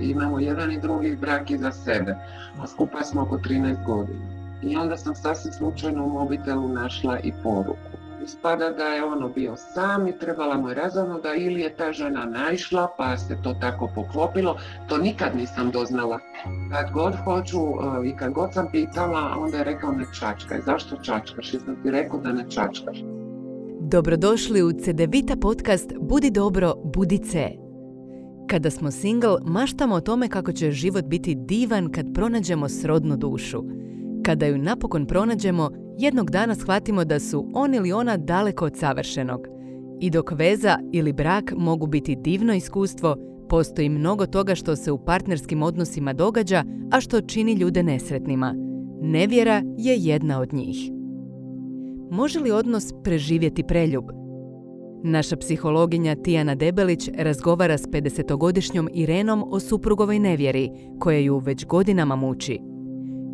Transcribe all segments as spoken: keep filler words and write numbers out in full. imamo jedan i drugi brak iza sebe, a skupa smo oko trinaest godina. I onda sam sasvim slučajno u mobitelu našla i poruku. Ispada da je ono bio sam i trebala mu je razonoda, ili je ta žena naišla pa se to tako poklopilo. To nikad nisam doznala. Kad god hoću i kad god sam pitala, onda je rekao ne čačkaj. Zašto čačkaš? I sam ti rekao da ne čačkaš. Dobrodošli u Cedevita podcast Budi dobro, budi ce. Kada smo single, maštamo o tome kako će život biti divan kad pronađemo srodnu dušu. Kada ju napokon pronađemo, jednog dana shvatimo da su on ili ona daleko od savršenog. I dok veza ili brak mogu biti divno iskustvo, postoji mnogo toga što se u partnerskim odnosima događa, a što čini ljude nesretnima. Nevjera je jedna od njih. Može li odnos preživjeti preljub? Naša psihologinja Tijana Debelić razgovara s pedesetogodišnjom Irenom o suprugovoj nevjeri, koja ju već godinama muči.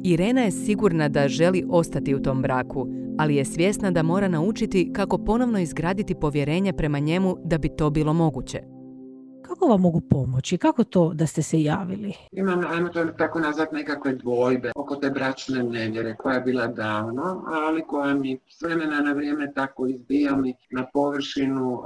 Irena je sigurna da želi ostati u tom braku, ali je svjesna da mora naučiti kako ponovno izgraditi povjerenje prema njemu da bi to bilo moguće. Kako vam mogu pomoći? Kako to da ste se javili? Imam, ajmo to tako nazvat, nekakve dvojbe oko te bračne nevjere koja je bila davno, ali koja mi s vremena na vrijeme tako izbija mi na površinu uh,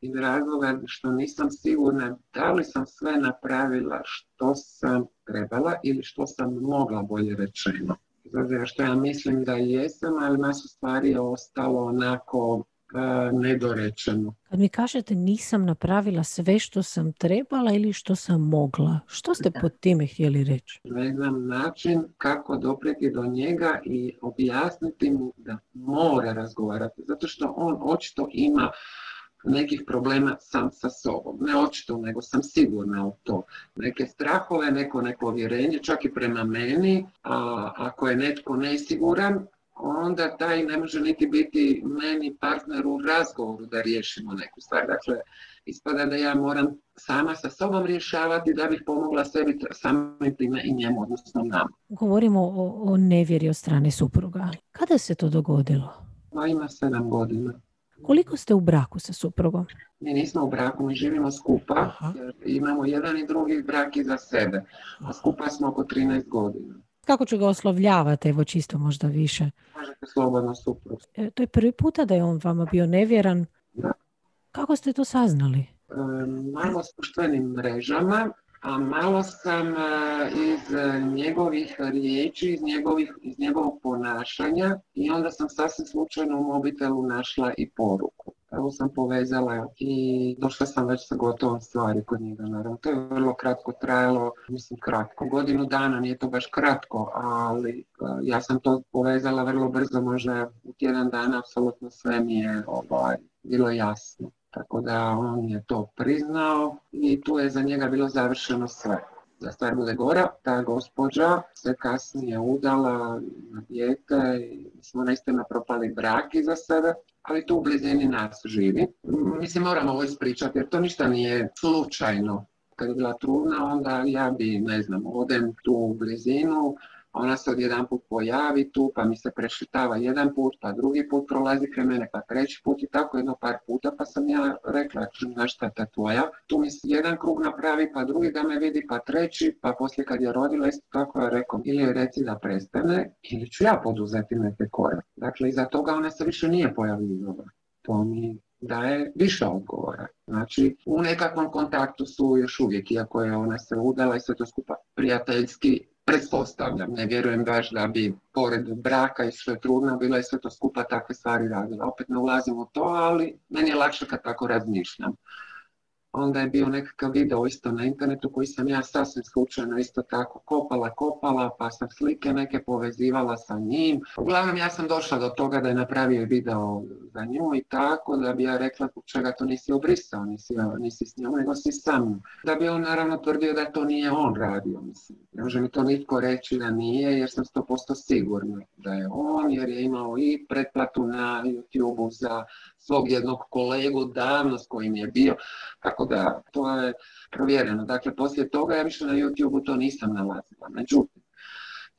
iz razloga što nisam sigurna da li sam sve napravila što sam trebala ili što sam mogla, bolje rečeno. Zato što ja mislim da jesam, ali masu stvari je ostalo onako nedorečeno. Kad mi kažete nisam napravila sve što sam trebala ili što sam mogla, što ste pod time htjeli reći? Ne znam način kako doprijeti do njega i objasniti mu da mora razgovarati, zato što on očito ima nekih problema sam sa sobom. Ne očito, nego sam sigurna u to. Neke strahove, neko nepovjerenje, čak i prema meni, a ako je netko nesiguran, onda taj ne može niti biti meni partner u razgovoru da riješimo neku stvar. Dakle, ispada da ja moram sama sa sobom rješavati da bih pomogla sebi, samim time i njemu, odnosno nama. Govorimo o, o nevjeri od strane supruga. Kada se to dogodilo? Pa ima sedam godina. Koliko ste u braku sa suprugom? Mi nismo u braku, mi živimo skupa. Aha. Jer imamo jedan i drugi brak iza sebe. A skupa smo oko trinaest godina. Kako ću ga oslovljavati, evo čisto možda više? Možete slobodno suprug. E, to je prvi puta da je on vama bio nevjeran. Da. Kako ste to saznali? E, malo s društvenim mrežama, a malo sam iz njegovih riječi, iz, njegovih, iz njegovog ponašanja, i onda sam sasvim slučajno u mobitelu našla i poruku. Evo sam povezala i došla sam već sa gotovom stvari kod njega, naravno. To je vrlo kratko trajalo, mislim kratko. Godinu dana, nije to baš kratko, ali ja sam to povezala vrlo brzo, možda u tjedan dana, apsolutno sve mi je ovaj, bilo jasno. Tako da on je to priznao i tu je za njega bilo završeno sve. Da stvar bude gora, ta gospođa se kasnije udala na dijete i smo naistina propali brak iza sebe, ali tu u blizini nas živi. Mislim, moram ovo ispričati jer to ništa nije slučajno. Kad je bila trudna, onda ja bi, ne znam, odem tu u blizinu, ona se odjedan put pojavi tu, pa mi se prešitava jedan put, pa drugi put prolazi kraj mene, pa treći put i tako jedno par puta, pa sam ja rekla, znaš šta ta tvoja, tu mi se jedan krug napravi, pa drugi da me vidi, pa treći, pa poslije kad je rodila, isto tako je rekao, ili reci da prestane, ili ću ja poduzeti neke korake. Dakle, iza toga ona se više nije pojavljivala. To mi daje više odgovora. Znači, u nekakvom kontaktu su još uvijek, iako je ona se udala i sve to skupa prijateljski, pretpostavljam, ne vjerujem baš da bi pored braka i što je trudna bila i sve to skupa takve stvari radila. Opet ne ulazim u to, ali meni je lakše kad tako razmišljam. Onda je bio nekakav video isto na internetu koji sam ja sasvim slučajno isto tako kopala, kopala, pa sam slike neke povezivala sa njim. Uglavnom ja sam došla do toga da je napravio video za nju i tako, da bi ja rekla zbog čega to nisi obrisao, nisi, nisi s njom, nego si sa mnom. Da bi on naravno tvrdio da to nije on radio, mislim. Ne može mi to nitko reći da nije, jer sam sto posto sigurna da je on, jer je imao i pretplatu na YouTube-u za svog jednog kolegu davno s kojim je bio. Tako da, to je provjereno. Dakle, poslije toga ja više na YouTube-u to nisam nalazila. Međutim,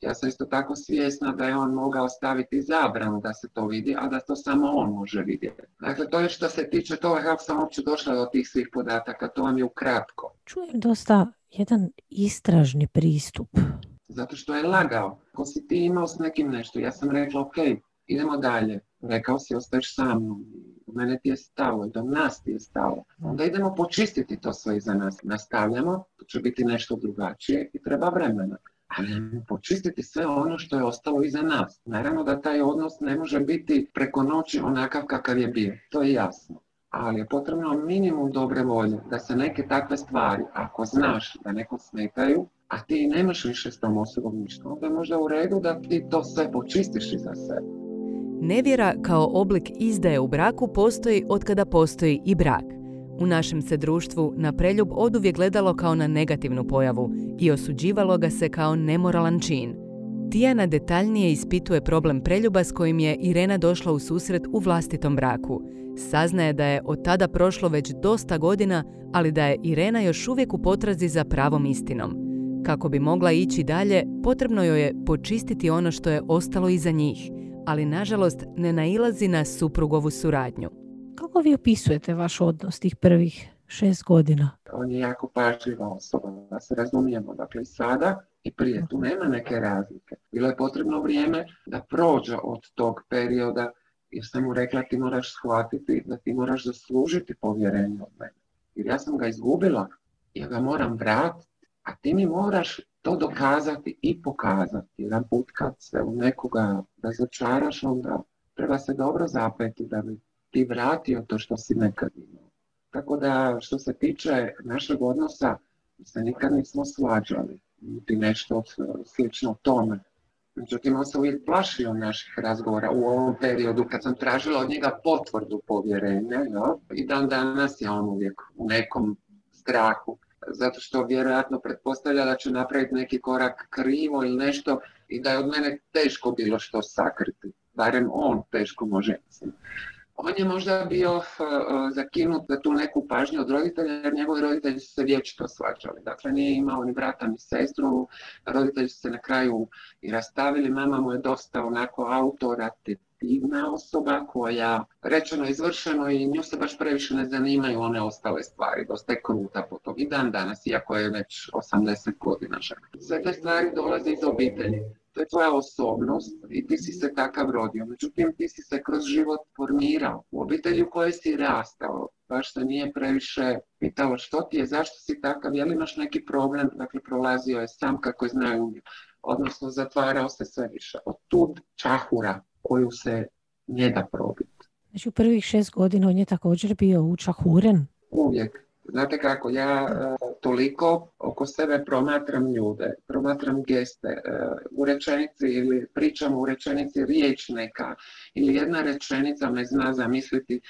ja sam isto tako svjesna da je on mogao staviti zabranu da se to vidi, a da to samo on može vidjeti. Dakle, to je što se tiče toga, kako sam uopće došla do tih svih podataka, to vam je ukratko. Čujem dosta jedan istražni pristup. Zato što je lagao. Ako si ti imao s nekim nešto, ja sam rekla ok, idemo dalje. Rekao si ostaješ sa mnom, mene ti je stalo, do nas ti je stalo. Onda idemo počistiti to sve iza nas. Nastavljamo, to će biti nešto drugačije i treba vremena. Ali počistiti sve ono što je ostalo iza nas. Naravno da taj odnos ne može biti preko noći onakav kakav je bio, to je jasno. Ali je potrebno minimum dobre volje da se neke takve stvari, ako znaš da neko smetaju, a ti nemaš više s tom osobom ništa, onda je možda u redu da ti to sve počistiš iza sebe. Nevjera kao oblik izdaje u braku postoji od kada postoji i brak. U našem se društvu na preljub oduvijek gledalo kao na negativnu pojavu i osuđivalo ga se kao nemoralan čin. Tijana detaljnije ispituje problem preljuba s kojim je Irena došla u susret u vlastitom braku. Saznaje da je od tada prošlo već dosta godina, ali da je Irena još uvijek u potrazi za pravom istinom. Kako bi mogla ići dalje, potrebno joj je počistiti ono što je ostalo iza njih, ali nažalost ne nailazi na suprugovu suradnju. Kako vi opisujete vaš odnos tih prvih šest godina? On je jako pažljiva osoba, da se razumijemo. Dakle, i sada i prije tu nema neke razlike. Bilo je potrebno vrijeme da prođe od tog perioda, jer sam mu rekla ti moraš shvatiti da ti moraš zaslužiti povjerenje od mene. Jer ja sam ga izgubila, ja ga moram vratiti, a ti mi moraš to dokazati i pokazati. Jedan put kad se u nekoga razočaraš, onda treba se dobro zapeti da bi ti vratio to što si nekad imao. Tako da što se tiče našeg odnosa, se nikad nismo svađali, niti nešto slično tome. Međutim, on se uvijek plašio naših razgovora u ovom periodu kad sam tražila od njega potvrdu povjerenja, ja? I dan danas je on uvijek u nekom strahu, zato što vjerojatno pretpostavlja da će napraviti neki korak krivo ili nešto i da je od mene teško bilo što sakriti, barem on teško može. On je možda bio uh, zakinut za tu neku pažnju od roditelja, jer njegovi roditelji su se vječito svađali. Dakle, nije imao ni brata ni sestru, roditelji su se na kraju i rastavili. Mama mu je dosta onako autoritativna osoba koja rečeno izvršeno i nju se baš previše ne zanimaju one ostale stvari. Dosta je kruta po tom i dan danas, iako je već osamdeset godina žena. Sve te stvari dolaze iz obitelji. To je tvoja osobnost i ti si se takav rodio. Međutim, ti si se kroz život formirao u obitelji u kojoj si rastao. Baš se nije previše pitalo što ti je, zašto si takav, je li imaš neki problem. Dakle, prolazio je sam kako je znaju, odnosno zatvarao se sve više. Od tu čahura koju se ne da probiti. Znači, u prvih šest godina on je također bio učahuren? Uvijek. Znate kako, ja toliko oko sebe promatram ljude, promatram geste u rečenici ili pričam u rečenici riječ neka ili jedna rečenica me zna zamisliti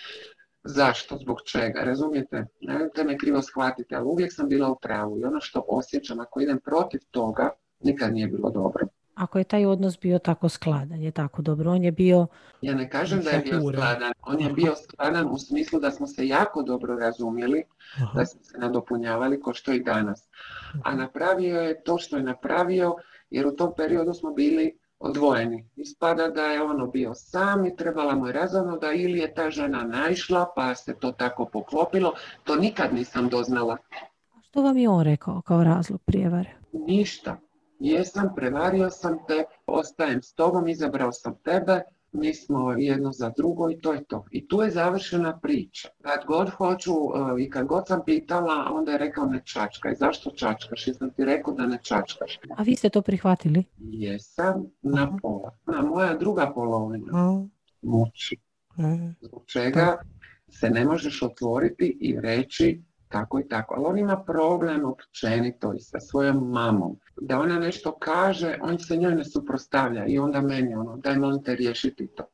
zašto, zbog čega, razumijete? Nemojte me krivo shvatiti, ali uvijek sam bila u pravu i ono što osjećam ako idem protiv toga nikad nije bilo dobro. Ako je taj odnos bio tako skladan, je tako dobro, on je bio... Ja ne kažem da je bio skladan, on je bio skladan u smislu da smo se jako dobro razumjeli, da smo se nadopunjavali ko što i danas. A napravio je to što je napravio, jer u tom periodu smo bili odvojeni. Ispada da je ono bio sam i trebala mu je razumno da ili je ta žena naišla pa se to tako poklopilo, to nikad nisam doznala. A što vam je on rekao kao razlog prijevare? Ništa. Jesam, prevario sam te, ostajem s tobom, izabrao sam tebe, mi smo jedno za drugo i to je to. I tu je završena priča. Kad god hoću i kad god sam pitala, onda je rekao ne čačkaj. Zašto čačkaš? Ja sam ti rekao da ne čačkaš. A vi ste to prihvatili? Jesam, na pola. Na moja druga polovina muči. Zbog čega se ne možeš otvoriti i reći tako i tako. Ali on ima problem općenito i sa svojom mamom. Da ona nešto kaže, on se njoj ne suprostavlja i onda meni ono, daj molim te riješiti to.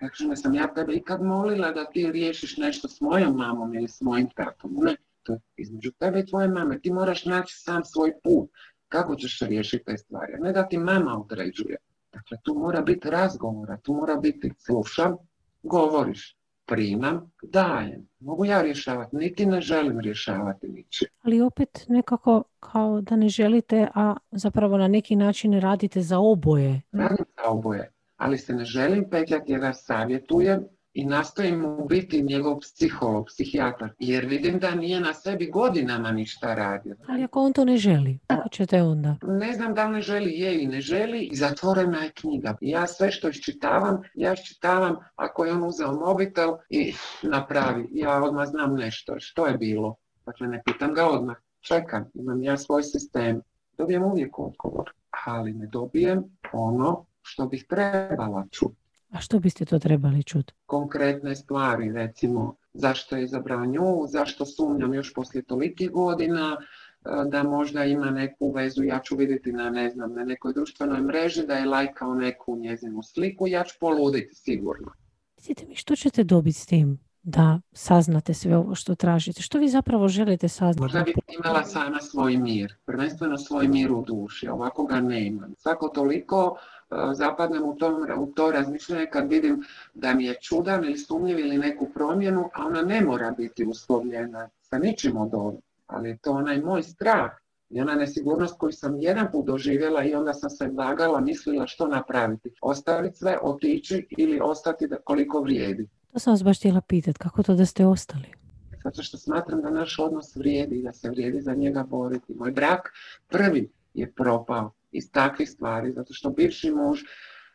Dakle, ne sam ja tebe ikad molila da ti riješiš nešto s mojom mamom ili s mojim tatom. Ne, to je između tebe i tvoje mame. Ti moraš naći sam svoj put. Kako ćeš riješiti te stvari? Ne da ti mama određuje. Dakle, tu mora biti razgovora, tu mora biti slušam, govoriš. Primam, dajem. Mogu ja rješavati, niti ne želim rješavati ničije. Ali opet nekako kao da ne želite, a zapravo na neki način radite za oboje. Radim za oboje, ali se ne želim petljati jer vas savjetujem i nastojimo biti njegov psiholog, psihijatar, jer vidim da nije na sebi godinama ništa radio. Ali ako on to ne želi, kako ćete onda? Ne znam da li ne želi, je ili ne želi, i zatvorena je knjiga. Ja sve što iščitavam, ja iščitavam ako je on uzeo mobitel i napravi. Ja odmah znam nešto, što je bilo. Dakle, ne pitam ga odmah, čekam, imam ja svoj sistem. Dobijem uvijek odgovor, ali ne dobijem ono što bih trebala čuti. A što biste to trebali čuti? Konkretne stvari, recimo zašto je izabrao nju, zašto sumnjam još poslije tolikih godina da možda ima neku vezu. Ja ću vidjeti na, ne znam, na nekoj društvenoj mreži da je lajkao neku njezinu sliku, ja ću poluditi sigurno. Vidite mi, što ćete dobiti s tim da saznate sve ovo što tražite? Što vi zapravo želite saznati? Možda bih imala sama svoj mir, prvenstveno svoj mir u duši, ovako ga nemam. Svako toliko zapadnem u to, u to razmišljanje kad vidim da mi je čudan ili sumnjiv ili neku promjenu, a ona ne mora biti uslovljena sa ničim od ovog. Ali je to onaj moj strah i ona nesigurnost koju sam jedan put doživjela i onda sam se vagala, mislila što napraviti. Ostaviti sve, otići ili ostati da koliko vrijedi. To sam vas baš htjela pitati, kako to da ste ostali? Zato što smatram da naš odnos vrijedi, da se vrijedi za njega boriti. Moj brak prvi je propao iz takvih stvari, zato što bivši muž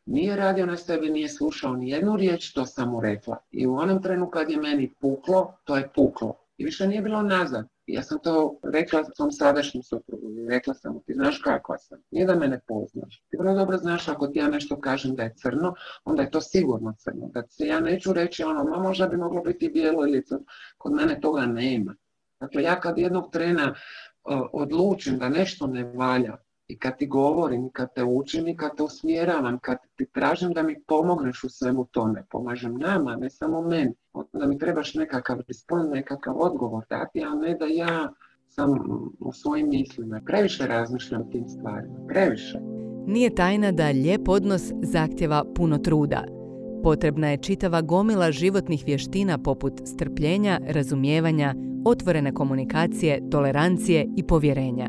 nije radio na sebi, nije slušao ni jednu riječ što sam mu rekla. I u onom trenu kad je meni puklo, to je puklo. I više nije bilo nazad. Ja sam to rekla svom sadašnjem suprugu. Rekla sam mu, ti znaš kakva sam. Nije da me ne poznaš. Ti vrlo dobro znaš, ako ti ja nešto kažem da je crno, onda je to sigurno crno. Da se ja neću reći ono, ma možda bi moglo biti bijelo ili crno. Kod mene toga nema. Dakle, ja kad jednog trena uh, odlučim da nešto ne valja, i kad ti govorim, kad te učim i kad te usmjeravam, kad ti tražim da mi pomogneš u svemu tome, pomažem nama, ne samo meni, onda mi trebaš nekakav respon, nekakav odgovor dati, a ne da ja sam u svojim mislima. Previše razmišljam o tim stvarima, previše. Nije tajna da lijep odnos zahtjeva puno truda. Potrebna je čitava gomila životnih vještina poput strpljenja, razumijevanja, otvorene komunikacije, tolerancije i povjerenja.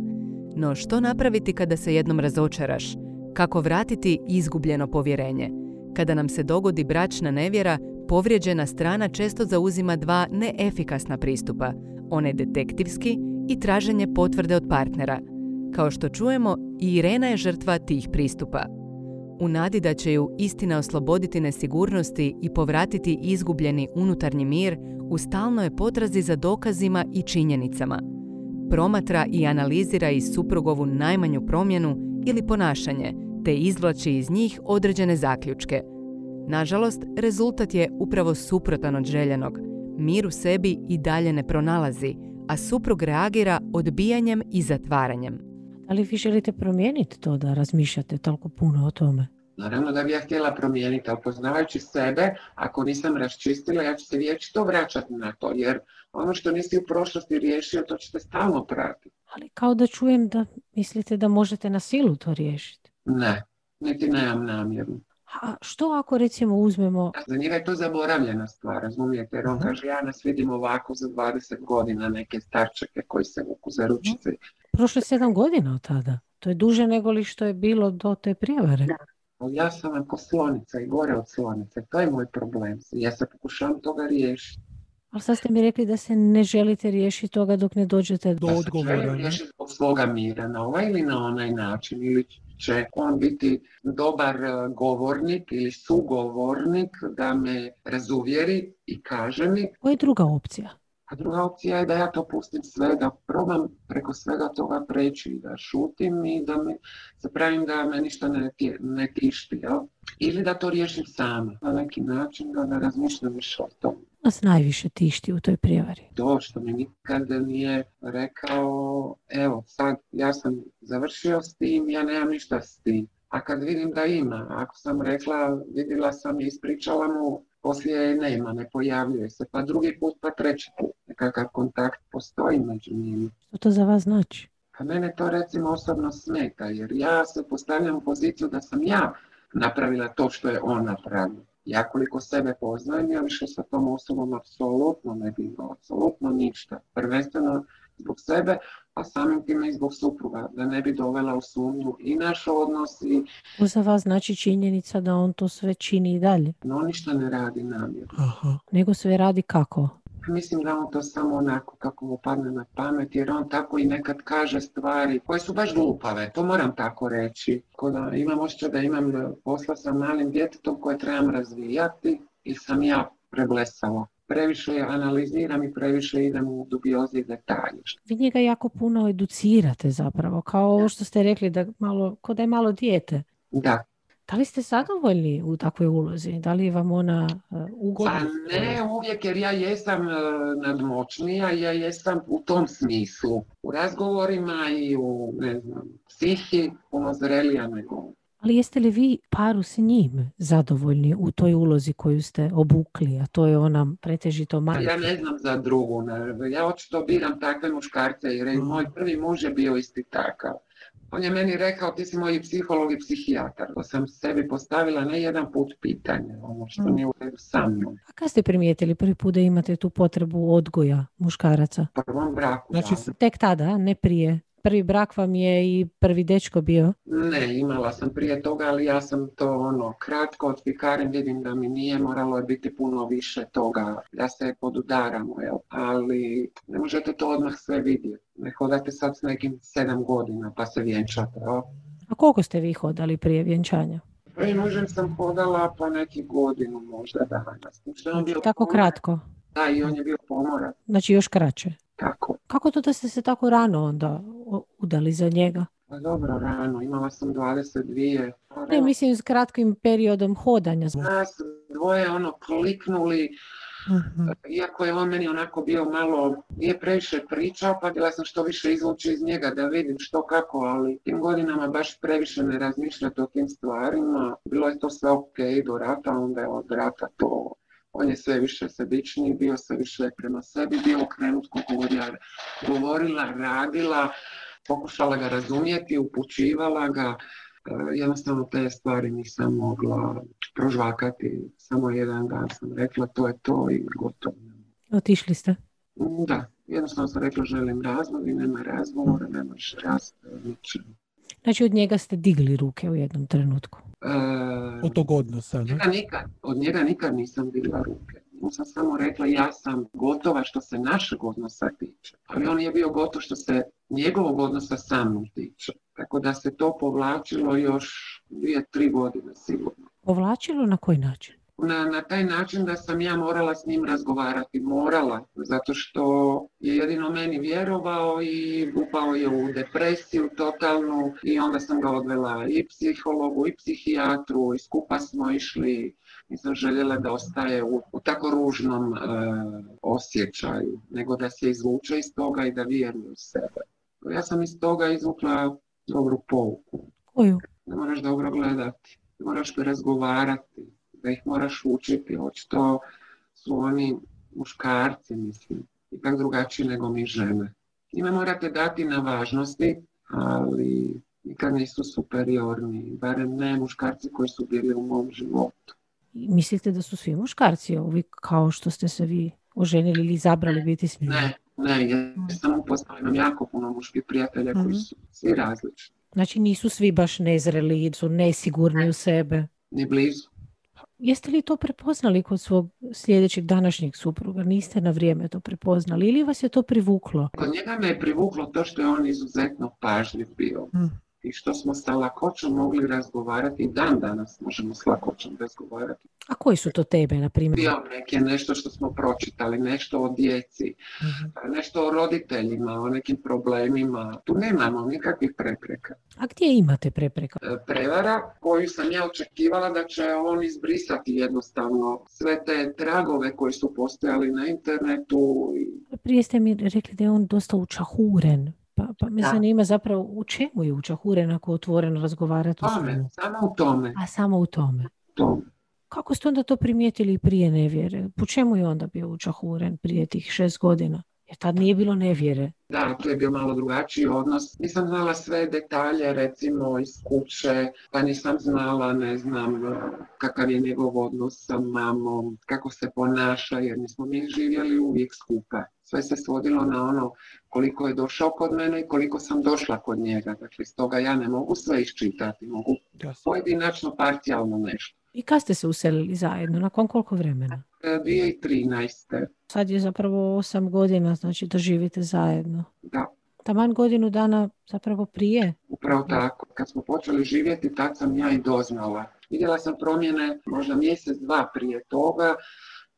No što napraviti kada se jednom razočaraš? Kako vratiti izgubljeno povjerenje? Kada nam se dogodi bračna nevjera, povrijeđena strana često zauzima dva neefikasna pristupa, onaj detektivski i traženje potvrde od partnera. Kao što čujemo, i Irena je žrtva tih pristupa. U nadi da će ju istina osloboditi nesigurnosti i povratiti izgubljeni unutarnji mir, u stalnoj je potrazi za dokazima i činjenicama. Promatra i analizira i suprugovu najmanju promjenu ili ponašanje, te izvlači iz njih određene zaključke. Nažalost, rezultat je upravo suprotan od željenog. Mir u sebi i dalje ne pronalazi, a suprug reagira odbijanjem i zatvaranjem. Ali vi želite promijeniti to da razmišljate toliko puno o tome? Naravno da bi ja htjela promijeniti, ali poznavajući sebe, ako nisam raščistila, ja ću se vječito vraćati na to, jer ono što nisi u prošlosti riješio, to ćete stalno pratiti. Ali kao da čujem da mislite da možete na silu to riješiti. Ne, niti nemam namjeru. A što ako recimo uzmemo... Za njega je to zaboravljena stvar, razumijete, jer on uh-huh. kaže, ja nas vidim ovako za dvadeset godina, neke starčeke koji se vuku za ručice. Uh-huh. Prošlo je sedam godina od tada, to je duže nego li što je bilo do te prijevare. Da. Ja sam vam ko slonica i gore od slonice. To je moj problem. Ja se pokušavam toga riješiti. Ali sad ste mi rekli da se ne želite riješiti toga dok ne dođete do odgovora. Da se želim riješiti od svoga mira na ovaj ili na onaj način. Ili će on biti dobar govornik ili sugovornik da me razuvjeri i kaže mi. Koja je druga opcija? A druga opcija je da ja to pustim sve, da probam preko svega toga preći, da šutim i da mi zapravim da me ništa ne, ne tišti. Ja? Ili da to riješim sama, na neki način da ne razmišljam više o tom. Nas najviše tišti u toj prijevari? To što mi nikada nije rekao, evo sad ja sam završio s tim, ja nemam ništa s tim. A kad vidim da ima, ako sam rekla, vidjela sam i ispričala mu, poslije nema, ne pojavljuje se, pa drugi put, pa treći put. Nekakav kontakt postoji među njima. Što to za vas znači? Pa mene to recimo osobno smeta, jer ja se postavljam u poziciju da sam ja napravila to što je on napravio. Ja koliko sebe poznajem, ja više sa tom osobom apsolutno ne bih, apsolutno ništa. Prvenstveno zbog sebe, a samim time i zbog supruga, da ne bi dovela u sumnju i naš odnos. I... Za vas znači činjenica da on to sve čini i dalje? No, ništa ne radi namjerno. Aha. Nego sve radi kako? Mislim da on to samo onako kako mu padne na pamet, jer on tako i nekad kaže stvari koje su baš glupave, to moram tako reći. Kada imam osjećaj da imam posla sa malim djetetom koje trebam razvijati i sam ja preblesala. Previše analiziram i previše idem u dubiozni detalje. Vi njega jako puno educirate zapravo, kao ovo što ste rekli, da malo, ko da je malo dijete. Da. Da li ste zadovoljni u takvoj ulozi? Da li vam ona ugodna? Pa ne, uvijek, jer ja jesam nadmoćnija, ja jesam u tom smislu. U razgovorima i u, ne znam, psihi, puno zrelija nego. Ali jeste li vi paru s njim zadovoljni u toj ulozi koju ste obukli, a to je ona pretežito majka? Ja ne znam za drugu. Ja očito biram takve muškarce jer je moj prvi muž je bio isti takav. On je meni rekao, ti si moj psiholog i psihijatar. To sam sebi postavila ne jedan put pitanje, ono što nije u redu sa mnom. A kada ste primijetili prvi put da imate tu potrebu odgoja muškaraca? U prvom braku. Znači, da. Tek tada, ne prije. Prvi brak vam je i prvi dečko bio? Ne, imala sam prije toga, ali ja sam to ono kratko odpikarim, vidim da mi nije, moralo je biti puno više toga, da se podudaramo, jel? Ali ne možete to odmah sve vidjeti. Ne hodate sad s nekim sedam godina pa se vjenčate. Jel? A koliko ste vi hodali prije vjenčanja? Prvim mužem sam hodala po nekih godinu možda danas. Znači, tako pomoran. Kratko? Da, i on je bio pomoran. Znači još kraće? Tako. Kako to da ste se tako rano onda udali za njega? Pa dobro, rano. Imala sam dvadeset dvije. Ne, mislim s kratkim periodom hodanja. Nas dvoje ono kliknuli, uh-huh. Iako je on meni onako bio malo, nije previše pričao, pa bila sam što više izvući iz njega da vidim što kako, ali tim godinama baš previše ne razmišljati o tim stvarima. Bilo je to sve ok do rata, onda je od rata to... On je sve više sebičniji, bio sve više prema sebi, bio okrenut kukurija, govorila, radila, pokušala ga razumjeti, upućivala ga. Jednostavno te stvari nisam mogla prožvakati. Samo jedan dan sam rekla to je to i gotovo. Otišli ste? Da, jednostavno sam rekla želim razvod i nema razgovora, nemaš različit. Znači od njega ste digli ruke u jednom trenutku? E, od tog odnosa, ne? Njega nikad, od njega nikad nisam digla ruke. Sam samo rekla ja sam gotova što se našeg odnosa tiče. Ali on je bio gotov što se njegovog odnosa sa mnom tiče. Tako da se to povlačilo još dvije, tri godine sigurno. Povlačilo na koji način? Na, na taj način da sam ja morala s njim razgovarati. Morala, zato što je jedino meni vjerovao i upao je u depresiju totalnu i onda sam ga odvela i psihologu i psihijatru i skupa smo išli. Nisam željela da ostaje u, u tako ružnom e, osjećaju, nego da se izvuče iz toga i da vjeruje u sebe. Ja sam iz toga izvukla dobru pouku. Koju? Da moraš dobro gledati, da moraš razgovarati, da ih moraš učiti, očito su oni muškarci, mislim, ipak drugačiji nego mi žene. Njima morate dati na važnosti, ali nikad nisu superiorni, barem ne muškarci koji su bili u mom životu. Mislite da su svi muškarci ovi kao što ste se vi oženili ili zabrali biti s njima? Ne, ne, ja sam upoznala, imam jako puno muških prijatelja koji su svi različni. Znači nisu svi baš nezreli, su nesigurni u sebe? Ni blizu. Jeste li to prepoznali kod svog sljedećeg današnjeg supruga? Niste na vrijeme to prepoznali ili vas je to privuklo? Kod njega me je privuklo to što je on izuzetno pažljiv bio. Mm. I što smo sa lakoćom mogli razgovarati i dan danas možemo s lakoćom razgovarati. A koji su to teme, na primjer? Bio neke nešto što smo pročitali, nešto o djeci, uh-huh. nešto o roditeljima, o nekim problemima. Tu nemamo nikakvih prepreka. A gdje imate prepreka? Prevara koju sam ja očekivala da će on izbrisati jednostavno sve te tragove koji su postojali na internetu. Prije ste mi rekli da je on dosta učahuren. Pa, pa me zanima zapravo u čemu je učahuren ako otvoreno razgovarati o svemu? Samo u tome. A samo u tome. tome. Kako ste onda to primijetili prije nevjere? Po čemu je onda bio učahuren prije tih šest godina? Jer tad nije bilo nevjere. Da, to je bio malo drugačiji odnos. Nisam znala sve detalje, recimo iz kuće, pa nisam znala, ne znam, kakav je njegov odnos sa mamom, kako se ponaša, jer nismo mi živjeli uvijek skupa. Sve se svodilo na ono koliko je došao kod mene i koliko sam došla kod njega. Dakle, stoga ja ne mogu sve iščitati, mogu pojedinačno, parcijalno nešto. I kad ste se uselili zajedno? Nakon koliko vremena? dvije tisuće trinaeste. Sad je zapravo osam godina, znači da živite zajedno. Da. Taman godinu dana zapravo prije. Upravo tako. Kad smo počeli živjeti, tad sam ja i doznala. Vidjela sam promjene možda mjesec, dva prije toga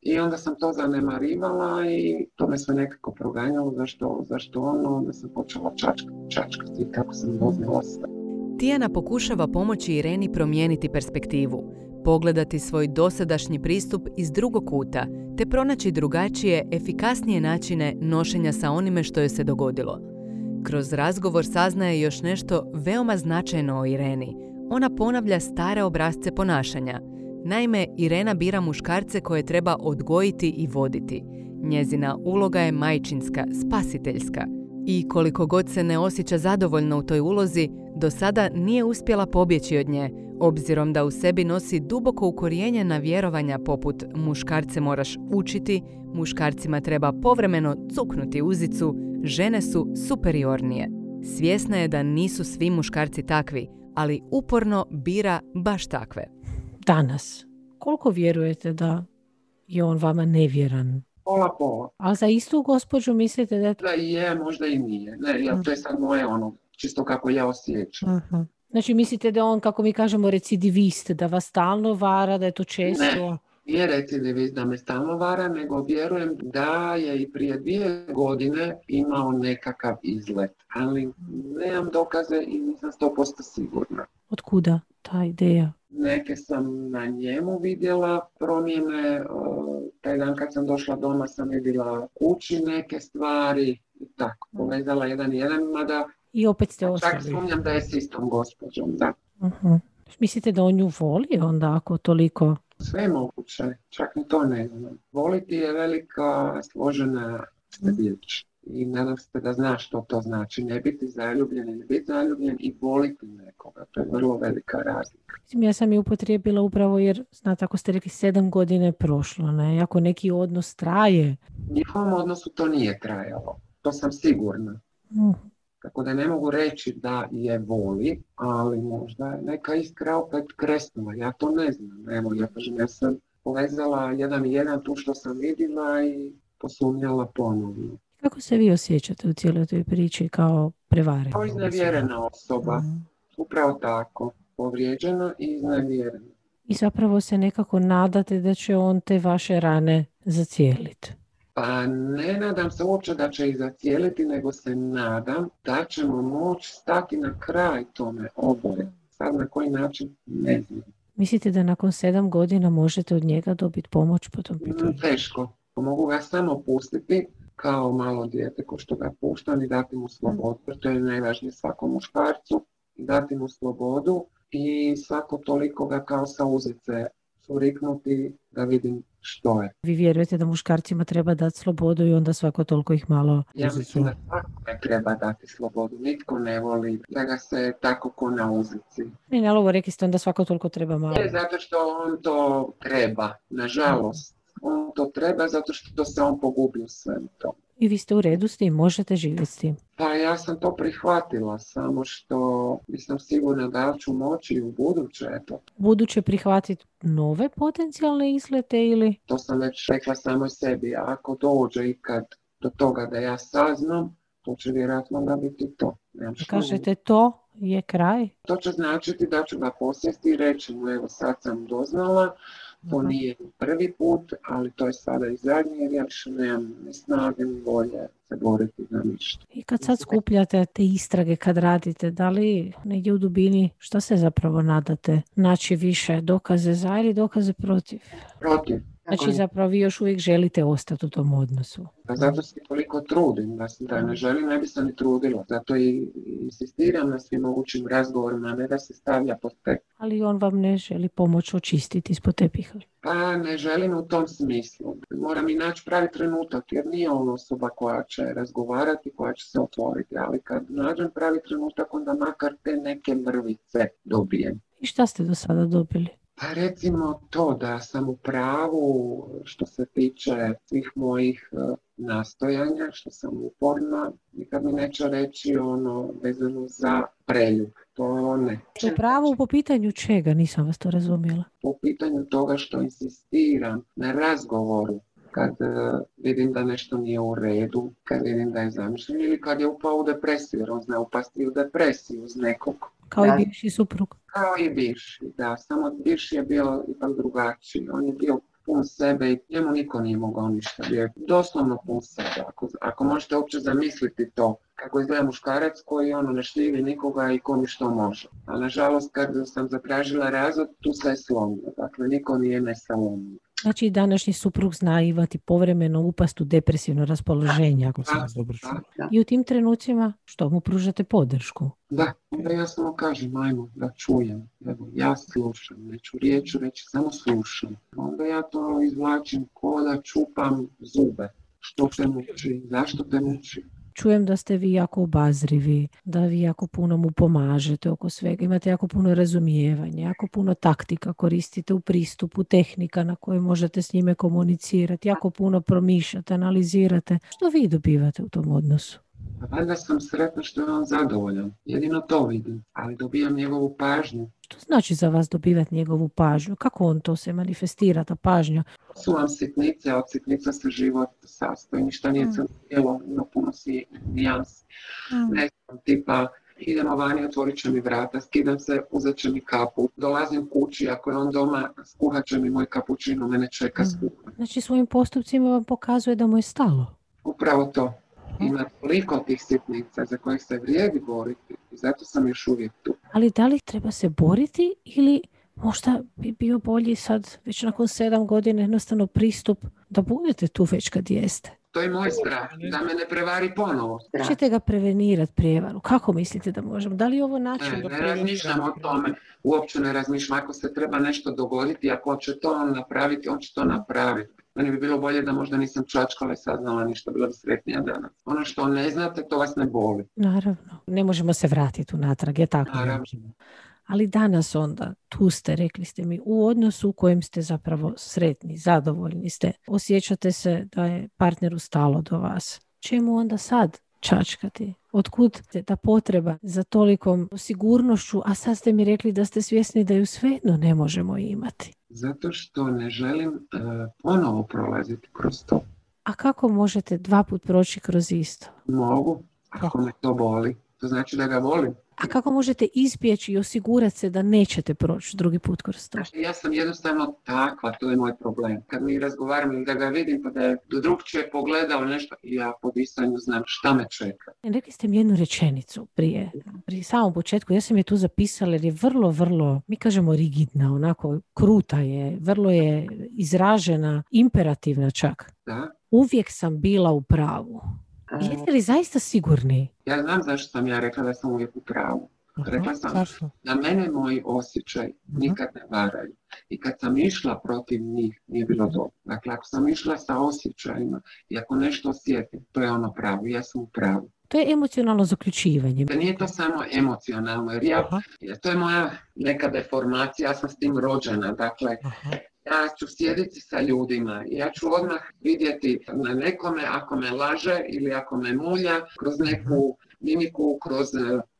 i onda sam to zanemarivala i to me sve nekako proganjalo zašto, zašto ono, onda sam počela čačkati, čačkati kako sam doznala sve. Tijana pokušava pomoći Ireni promijeniti perspektivu, pogledati svoj dosadašnji pristup iz drugog kuta te pronaći drugačije, efikasnije načine nošenja sa onime što joj se dogodilo. Kroz razgovor saznaje još nešto veoma značajno o Ireni. Ona ponavlja stare obrasce ponašanja. Naime, Irena bira muškarce koje treba odgojiti i voditi. Njezina uloga je majčinska, spasiteljska. I koliko god se ne osjeća zadovoljno u toj ulozi, do sada nije uspjela pobjeći od nje, obzirom da u sebi nosi duboko ukorijenjena vjerovanja poput muškarce moraš učiti, muškarcima treba povremeno cuknuti uzicu, žene su superiornije. Svjesna je da nisu svi muškarci takvi, ali uporno bira baš takve. Danas, koliko vjerujete da je on vama nevjeran? Pola, pola. Ali za istu gospođu mislite da je... Da je, možda i nije. Ne, ja, to je sad moje ono, čisto kako ja osjećam. Aha. Znači mislite da on, kako mi kažemo, recidivist, da vas stalno vara, da je to često... Ne. Nije recidivist da me stalno vara, nego vjerujem da je i prije dvije godine imao nekakav izlet, ali nemam dokaze i nisam sto posto sigurna. Od kuda ta ideja? Neke sam na njemu vidjela promjene, taj dan kad sam došla doma sam vidjela kući neke stvari i tako, povezala jedan jedan, mada i opet ste ostali. Čak sumnjam da je s istom gospođom, da. Uh-huh. Mislite da on ju voli onda ako toliko... Sve je moguće, čak ni to ne znam. Voliti je velika složena riječ i nadam se da znaš što to znači. Ne biti zaljubljen ili biti zaljubljen i voliti nekoga, to je vrlo velika razlika. Ja sam je upotrijebila upravo jer, znate, ako ste rekli sedam godine je prošlo, ne? Ako neki odnos traje. U njihovom odnosu to nije trajalo, to sam sigurna. Mm. Tako da ne mogu reći da je voli, ali možda je neka iskra opet kresnula. Ja to ne znam. Evo, ja, kažem, ja sam povezala jedan i jedan tu što sam vidjela i posumnjala ponovno. Kako se vi osjećate u cijeloj toj priči kao prevarena? Kao iznevjerena osoba. Mm. Upravo tako. Povrijeđena i iznevjerena. I zapravo se nekako nadate da će on te vaše rane zacijeliti? Pa ne nadam se uopće da će ih zacijeliti, nego se nadam da ćemo moći stati na kraj tome oboje. Sad na koji način, ne znam. Mislite da nakon sedam godina možete od njega dobiti pomoć po tom pitanju? Teško. Mogu ga samo pustiti kao malo dijete ko što ga puštam i dati mu slobodu. Mm. To je najvažnije svakom muškarcu. Dati mu slobodu i svako toliko ga kao sa uzice suriknuti da vidim što je. Vi vjerujete da muškarcima treba dati slobodu i onda svako toliko ih malo... Ja mislim da svakome treba dati slobodu. Nitko ne voli da ga se tako ko na uzici. I na lovo rekli ste onda svako toliko treba malo. Ne, zato što on to treba. Nažalost, on to treba zato što se on pogubio svemu tomu. I vi ste u redu s tim, možete živjeti s tim. Pa ja sam to prihvatila, samo što nisam sigurna da ću moći u buduće. Eto. Buduće prihvatiti nove potencijalne izlete ili? To sam već rekla samo sebi, ako dođe ikad do toga da ja saznam, to će vjerojatno da biti to. Kažete to je kraj? To će značiti da ću ga posjesti i reći mu evo sad sam doznala. To nije prvi put, ali to je sada i zadnji jer ja više nemam ni snage ni volje se boriti za ništa. I kad sad skupljate te istrage, kad radite, da li negdje u dubini šta se zapravo nadate? Naći više dokaze za ili dokaze protiv? Protiv. Znači zapravo vi još uvijek želite ostati u tom odnosu. Zato se toliko trudim, da, da ne želim, ne bi se ni trudila. Zato i insistiram na svim mogućim razgovorima, a ne da se stavlja pod tepih. Ali on vam ne želi pomoć očistiti ispod tepiha? Pa ne želim u tom smislu. Moram i naći pravi trenutak, jer nije on osoba koja će razgovarati, koja će se otvoriti. Ali kad nađem pravi trenutak, onda makar te neke mrvice dobijem. I šta ste do sada dobili? Pa recimo to da sam u pravu što se tiče svih mojih nastojanja, što sam uporna, nikad mi neće reći ono vezano za preljub. To ne. U pravu po pitanju čega? Nisam vas to razumjela. Po pitanju toga što insistiram na razgovoru. Kad vidim da nešto nije u redu, kad vidim da je zamišljen ili kad je upao u depresiju, jer on zna upasti u depresiju s nekog. Kao da, i bivši suprug. Kao i bivši, da. Samo bivši je bio ipak drugačiji. On je bio pun sebe i njemu niko nije mogao ništa. Bio je doslovno pun sebe. Ako, ako možete uopće zamisliti to, kako izgleda muškarac koji ono ne štivi nikoga i ko mi što može. A nažalost, kad sam zatražila razvod, tu se je slomio. Dakle, niko nije nesalomio. Znači, današnji suprug zna imati povremeno upast u depresivno raspoloženje, ako sam vas dobro čula. I u tim trenucima što mu pružate podršku? Da, onda ja samo kažem, ajmo da čujem. Evo, ja slušam, neću riječ reći, samo slušam. Onda ja to izvlačim ko da čupam zube. Što te muči, zašto te muči? Čujem da ste vi jako obazrivi, da vi jako puno mu pomažete oko svega, imate jako puno razumijevanja, jako puno taktika koristite u pristupu, tehnika na koje možete s njime komunicirati, jako puno promišljate, analizirate. Što vi dobivate u tom odnosu? Valjda sam sretna što je on zadovoljan. Jedino to vidim, ali dobijam njegovu pažnju. Što znači za vas dobivati njegovu pažnju? Kako on to se manifestira, ta pažnja? Su vam sitnice, a od sitnica se život sastoji. Ništa nije crno bijelo, ima puno si nijans. Mm. Ne znam, tipa idemo vani, otvorit će mi vrata, skidam se, uzet će mi kapu. Dolazim kući, ako je on doma, skuhat će mi moj kapučino, mene čeka mm. skuhat. Znači svojim postupcima vam pokazuje da mu je stalo? Upravo to. Ima toliko tih sitnica za kojih se vrijedi boriti i zato sam još uvijek tu. Ali da li treba se boriti ili možda bi bio bolji sad već nakon sedam godina jednostavno pristup da budete tu već kad jeste? To je moj strah, da me ne prevari ponovo. Hoćete ga prevenirati prijevaru? Kako mislite da možemo? Da li je ovo način? Ne, ne razmišljam o tome. Uopće ne razmišljam. Ako se treba nešto dogoditi, ako će to on napraviti, on će to napraviti. Meni bi bilo bolje da možda nisam čačkala i saznala ništa, bilo bi sretnija danas. Ono što ne znate, to vas ne boli. Naravno. Ne možemo se vratiti unatrag, je tako? Naravno. Ali danas onda, tu ste, rekli ste mi, u odnosu u kojem ste zapravo sretni, zadovoljni ste, osjećate se da je partneru stalo do vas. Čemu onda sad čačkati? Otkud ta potreba za tolikom sigurnošću, a sad ste mi rekli da ste svjesni da ju svejedno ne možemo imati? Zato što ne želim uh, ponovo prolaziti kroz to. A kako možete dva put proći kroz isto? Mogu, ako me to boli. To znači da ga volim. A kako možete izbjeći i osigurati se da nećete proći drugi put kroz to? Ja sam jednostavno takva, to je moj problem. Kad mi razgovaram da ga vidim pa da je drugčije pogledao nešto, ja po disanju znam šta me čeka. Rekli ste mi jednu rečenicu prije, pri samom početku, ja sam je tu zapisala jer je vrlo, vrlo, mi kažemo rigidna, onako kruta je, vrlo je izražena, imperativna čak. Da? Uvijek sam bila u pravu. Jeste li zaista sigurni? Ja znam zašto sam ja rekla da sam uvijek u pravu. Aha, rekla sam zašto? Da mene moji osjećaj nikad ne varaju. I kad sam išla protiv njih, nije bilo dobro. Dakle, ako sam išla sa osjećajima i ako nešto osjetim, to je ono pravo. Ja sam u pravu. To je emocionalno zaključivanje. Da nije to samo emocionalno, jer ja, to je moja neka deformacija, ja sam s tim rođena. Dakle, aha. Ja ću sjediti sa ljudima i ja ću odmah vidjeti na nekome ako me laže ili ako me mulja kroz neku mimiku, kroz...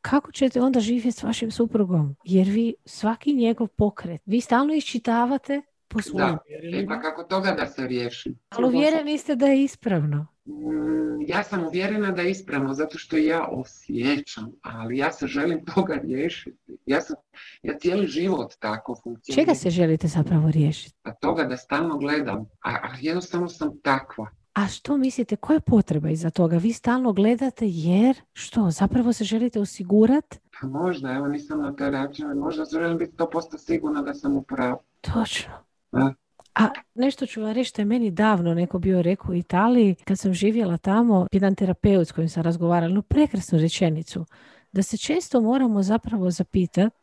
Kako ćete onda živjeti s vašim suprugom? Jer vi svaki njegov pokret, vi stalno iščitavate po svojom. Da, e, pa kako toga da se riješi? Ali uvjereni ste da je ispravno? Mm, ja sam uvjerena da je ispravno zato što ja osjećam, ali ja se želim toga riješiti. Ja sam, ja cijeli život tako funkcioniram. Čega se želite zapravo riješiti? A toga da stalno gledam, a, a jednostavno sam takva. A što mislite, koja je potreba iza toga? Vi stalno gledate jer što? Zapravo se želite osigurati? Pa možda, evo nisam na taj račun, možda se želim biti sto posto sigurna da sam u pravu. Točno. A? A nešto ću vam reći što je meni davno neko bio rekao u Italiji, kad sam živjela tamo, jedan terapeut s kojim sam razgovarala, no prekrasnu rečenicu, da se često moramo zapravo zapitati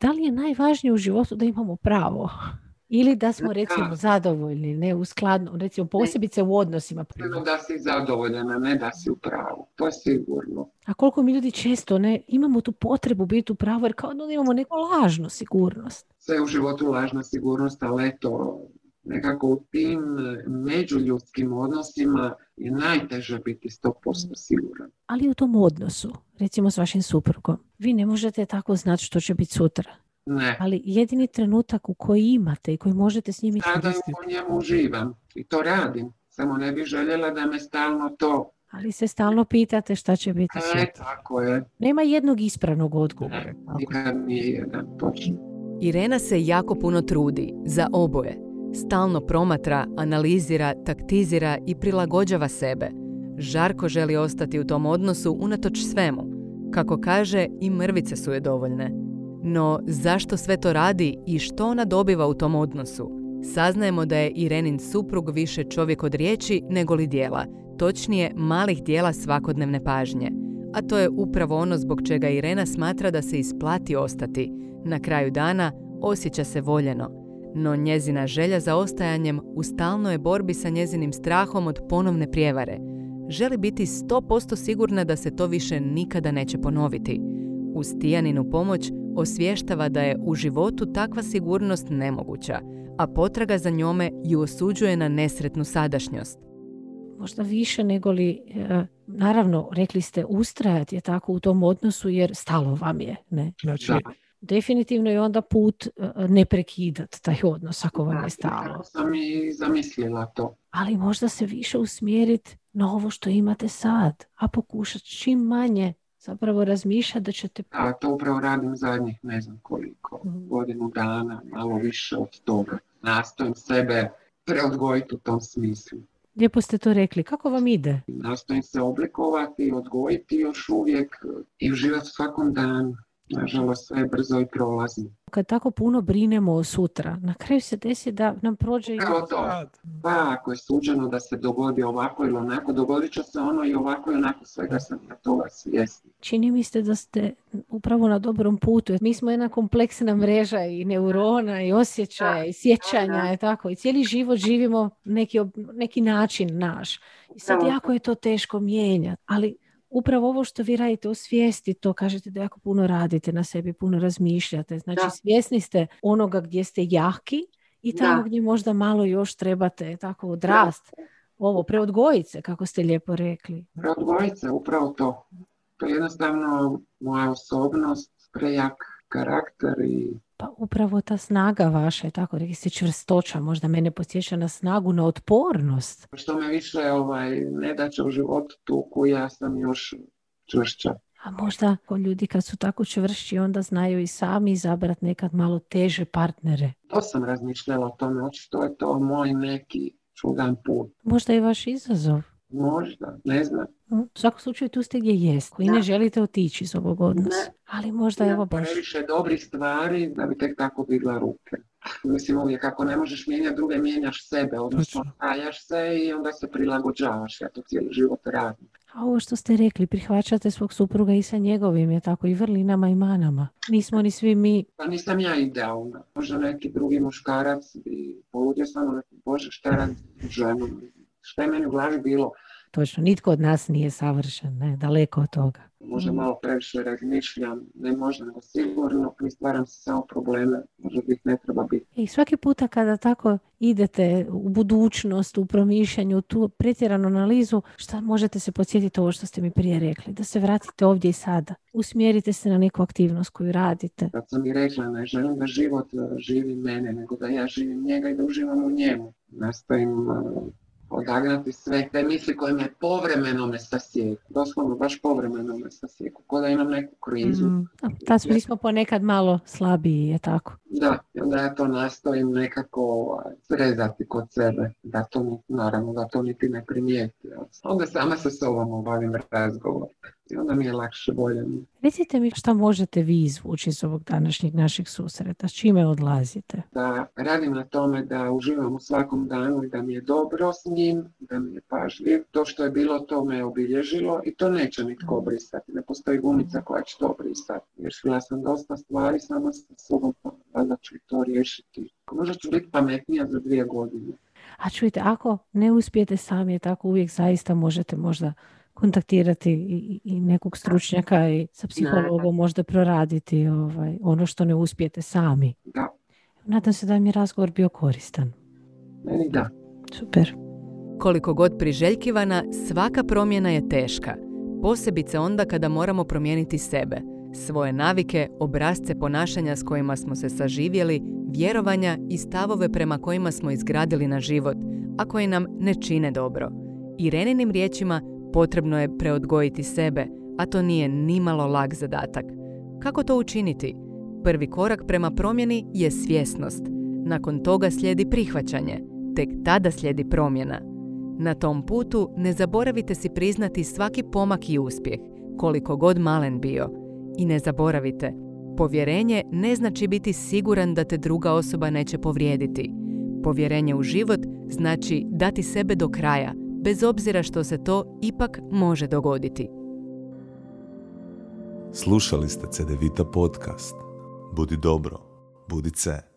da li je najvažnije u životu da imamo pravo. Ili da smo recimo da. zadovoljni, ne u skladno, recimo posebice u odnosima. Prvo da si zadovoljena, ne da si u pravu, to je sigurno. A koliko mi ljudi često ne imamo tu potrebu biti u pravu, jer kao da imamo neku lažnu sigurnost. Sve u životu lažna sigurnost, ali eto, nekako u tim međuljudskim odnosima je najteže biti sto posto siguran. Ali u tom odnosu, recimo s vašim suprugom, vi ne možete tako znati što će biti sutra. Ne. Ali jedini trenutak u koji imate i koji možete s njim iskoristiti. Sada u njemu uživam i to radim. Samo ne bih željela da me stalno to... Ali se stalno pitate šta će biti sutra. E, tako je. Nema jednog ispravnog odgovora. Nikad nije jedan, točno. Irena se jako puno trudi za oboje. Stalno promatra, analizira, taktizira i prilagođava sebe. Žarko želi ostati u tom odnosu unatoč svemu. Kako kaže, i mrvice su je dovoljne. No, zašto sve to radi i što ona dobiva u tom odnosu? Saznajemo da je Irenin suprug više čovjek od riječi nego li djela, točnije malih djela svakodnevne pažnje. A to je upravo ono zbog čega Irena smatra da se isplati ostati. Na kraju dana osjeća se voljeno, no njezina želja za ostajanjem u stalnoj je borbi sa njezinim strahom od ponovne prijevare. Želi biti sto posto sigurna da se to više nikada neće ponoviti. Uz Tijaninu pomoć osvještava da je u životu takva sigurnost nemoguća, a potraga za njome ju osuđuje na nesretnu sadašnjost. Možda više nego li, naravno, rekli ste, ustrajati je tako u tom odnosu jer stalo vam je. Ne? Znači, definitivno je onda put ne prekidati taj odnos ako vam je stalo. Tako sam i zamislila to. Ali možda se više usmjeriti na ovo što imate sad, a pokušati čim manje zapravo razmišlja da ćete... A to upravo radim zadnjih ne znam koliko, mm. godinu dana, malo više od toga. Nastojim sebe preodgojiti u tom smislu. Lijepo ste to rekli. Kako vam ide? Nastojim se oblikovati, odgojiti još uvijek i uživati svakom danu. Nažalost, sve brzo i prolazi. Kad tako puno brinemo o sutra, na kraju se desi da nam prođe... Evo i... to. Pa, ako je suđeno da se dogodi ovako ili onako, dogodit će se ono i ovako i onako, svega sam na toga svjesna. Čini mi se da ste upravo na dobrom putu. Mi smo jedna kompleksna mreža i neurona i osjećaja da, i sjećanja, da, da. Je tako. I cijeli život živimo neki, neki način naš. I sad da, jako je to teško mijenjati, ali... Upravo ovo što vi radite, osvijesti to, kažete da jako puno radite na sebi, puno razmišljate. Znači, da. Svjesni ste onoga gdje ste jaki i tamo da. Gdje možda malo još trebate tako odrast. Ovo, preodgojit se, kako ste lijepo rekli. Preodgojit se, upravo to. To je jednostavno moja osobnost, prejak karakter i... Pa upravo ta snaga vaša je tako, rekli ste čvrstoća, možda mene podsjeća na snagu, na otpornost. Što me više ovaj, ne daće u životu tuku, ja sam još čvršća. A možda ljudi kad su tako čvršći onda znaju i sami izabrati nekad malo teže partnere. To sam razmišljala o tome, očito je to moj neki čudan put. Možda i vaš izazov. Možda, ne znam. U svakom slučaju tu ste gdje jeste. Vi ne želite otići iz ovog odnosa. Ali možda evo baš. Previše dobrih stvari da bi tek tako digla ruke. Mislim uvijek, ako ne možeš mijenjati druge, mijenjaš sebe. Odnosno, stajaš se i onda se prilagođavaš. Ja to cijeli život radim. A ovo što ste rekli, prihvaćate svog supruga i sa njegovim, je tako, i vrlinama i manama. Nismo ni svi mi... Pa nisam ja idealna. Možda neki drugi muškarac bi poludio samo neki Bože šta radi ženom. Šta je meni u glavi bilo? Točno, nitko od nas nije savršen, ne, daleko od toga. Možda malo previše razmišljam, ne možda, nego sigurno, mi stvaram se samo probleme, možda bih ne treba biti. I svaki puta kada tako idete u budućnost, u promišljanju, tu pretjeranu analizu, šta možete se podsjetiti ovo što ste mi prije rekli, da se vratite ovdje i sada, usmjerite se na neku aktivnost koju radite. Kad sam mi rekla, ne želim da život živi mene, nego da ja živim njega i da uživam u njemu. Nastavim... odagnati sve te misli koje me povremeno me sasijeku. Doslovno, baš povremeno me sasijeku. Ko da imam neku krizu. Mm, tad bili smo ponekad malo slabiji, je tako? Da, onda ja to nastojim nekako srezati kod sebe. Da to, naravno, da to niti ne primijeti. Onda sama sa sobom obavim razgovor. I onda mi je lakše, bolje. Recite mi šta možete vi izvući iz ovog današnjeg našeg susreta? S čime odlazite? Da radim na tome da uživam u svakom danu i da mi je dobro s njim, da mi je pažljiv. To što je bilo, to me je obilježilo i to neće nitko obrisati. Ne postoji gumica koja će to obrisati. Jer ja sam dosta stvari, samo sa sobom, pa da ću to riješiti. možda ću biti pametnija za dvije godine. A čujte, ako ne uspijete sami, tako uvijek zaista možete možda kontaktirati i, i nekog stručnjaka i sa psihologom možda proraditi ovaj, ono što ne uspijete sami. Da. Nadam se da mi je razgovor bio koristan. Meni da. Super. Koliko god priželjkivana, svaka promjena je teška. Posebice onda kada moramo promijeniti sebe, svoje navike, obrasce ponašanja s kojima smo se saživjeli, vjerovanja i stavove prema kojima smo izgradili naš život, a koje nam ne čine dobro. Ireninim riječima, potrebno je preodgojiti sebe, a to nije nimalo lak zadatak. Kako to učiniti? Prvi korak prema promjeni je svjesnost. Nakon toga slijedi prihvaćanje. Tek tada slijedi promjena. Na tom putu ne zaboravite si priznati svaki pomak i uspjeh, koliko god malen bio. I ne zaboravite, povjerenje ne znači biti siguran da te druga osoba neće povrijediti. Povjerenje u život znači dati sebe do kraja, bez obzira što se to ipak može dogoditi. Slušali ste Cedevita podcast. Budi dobro, budi ce.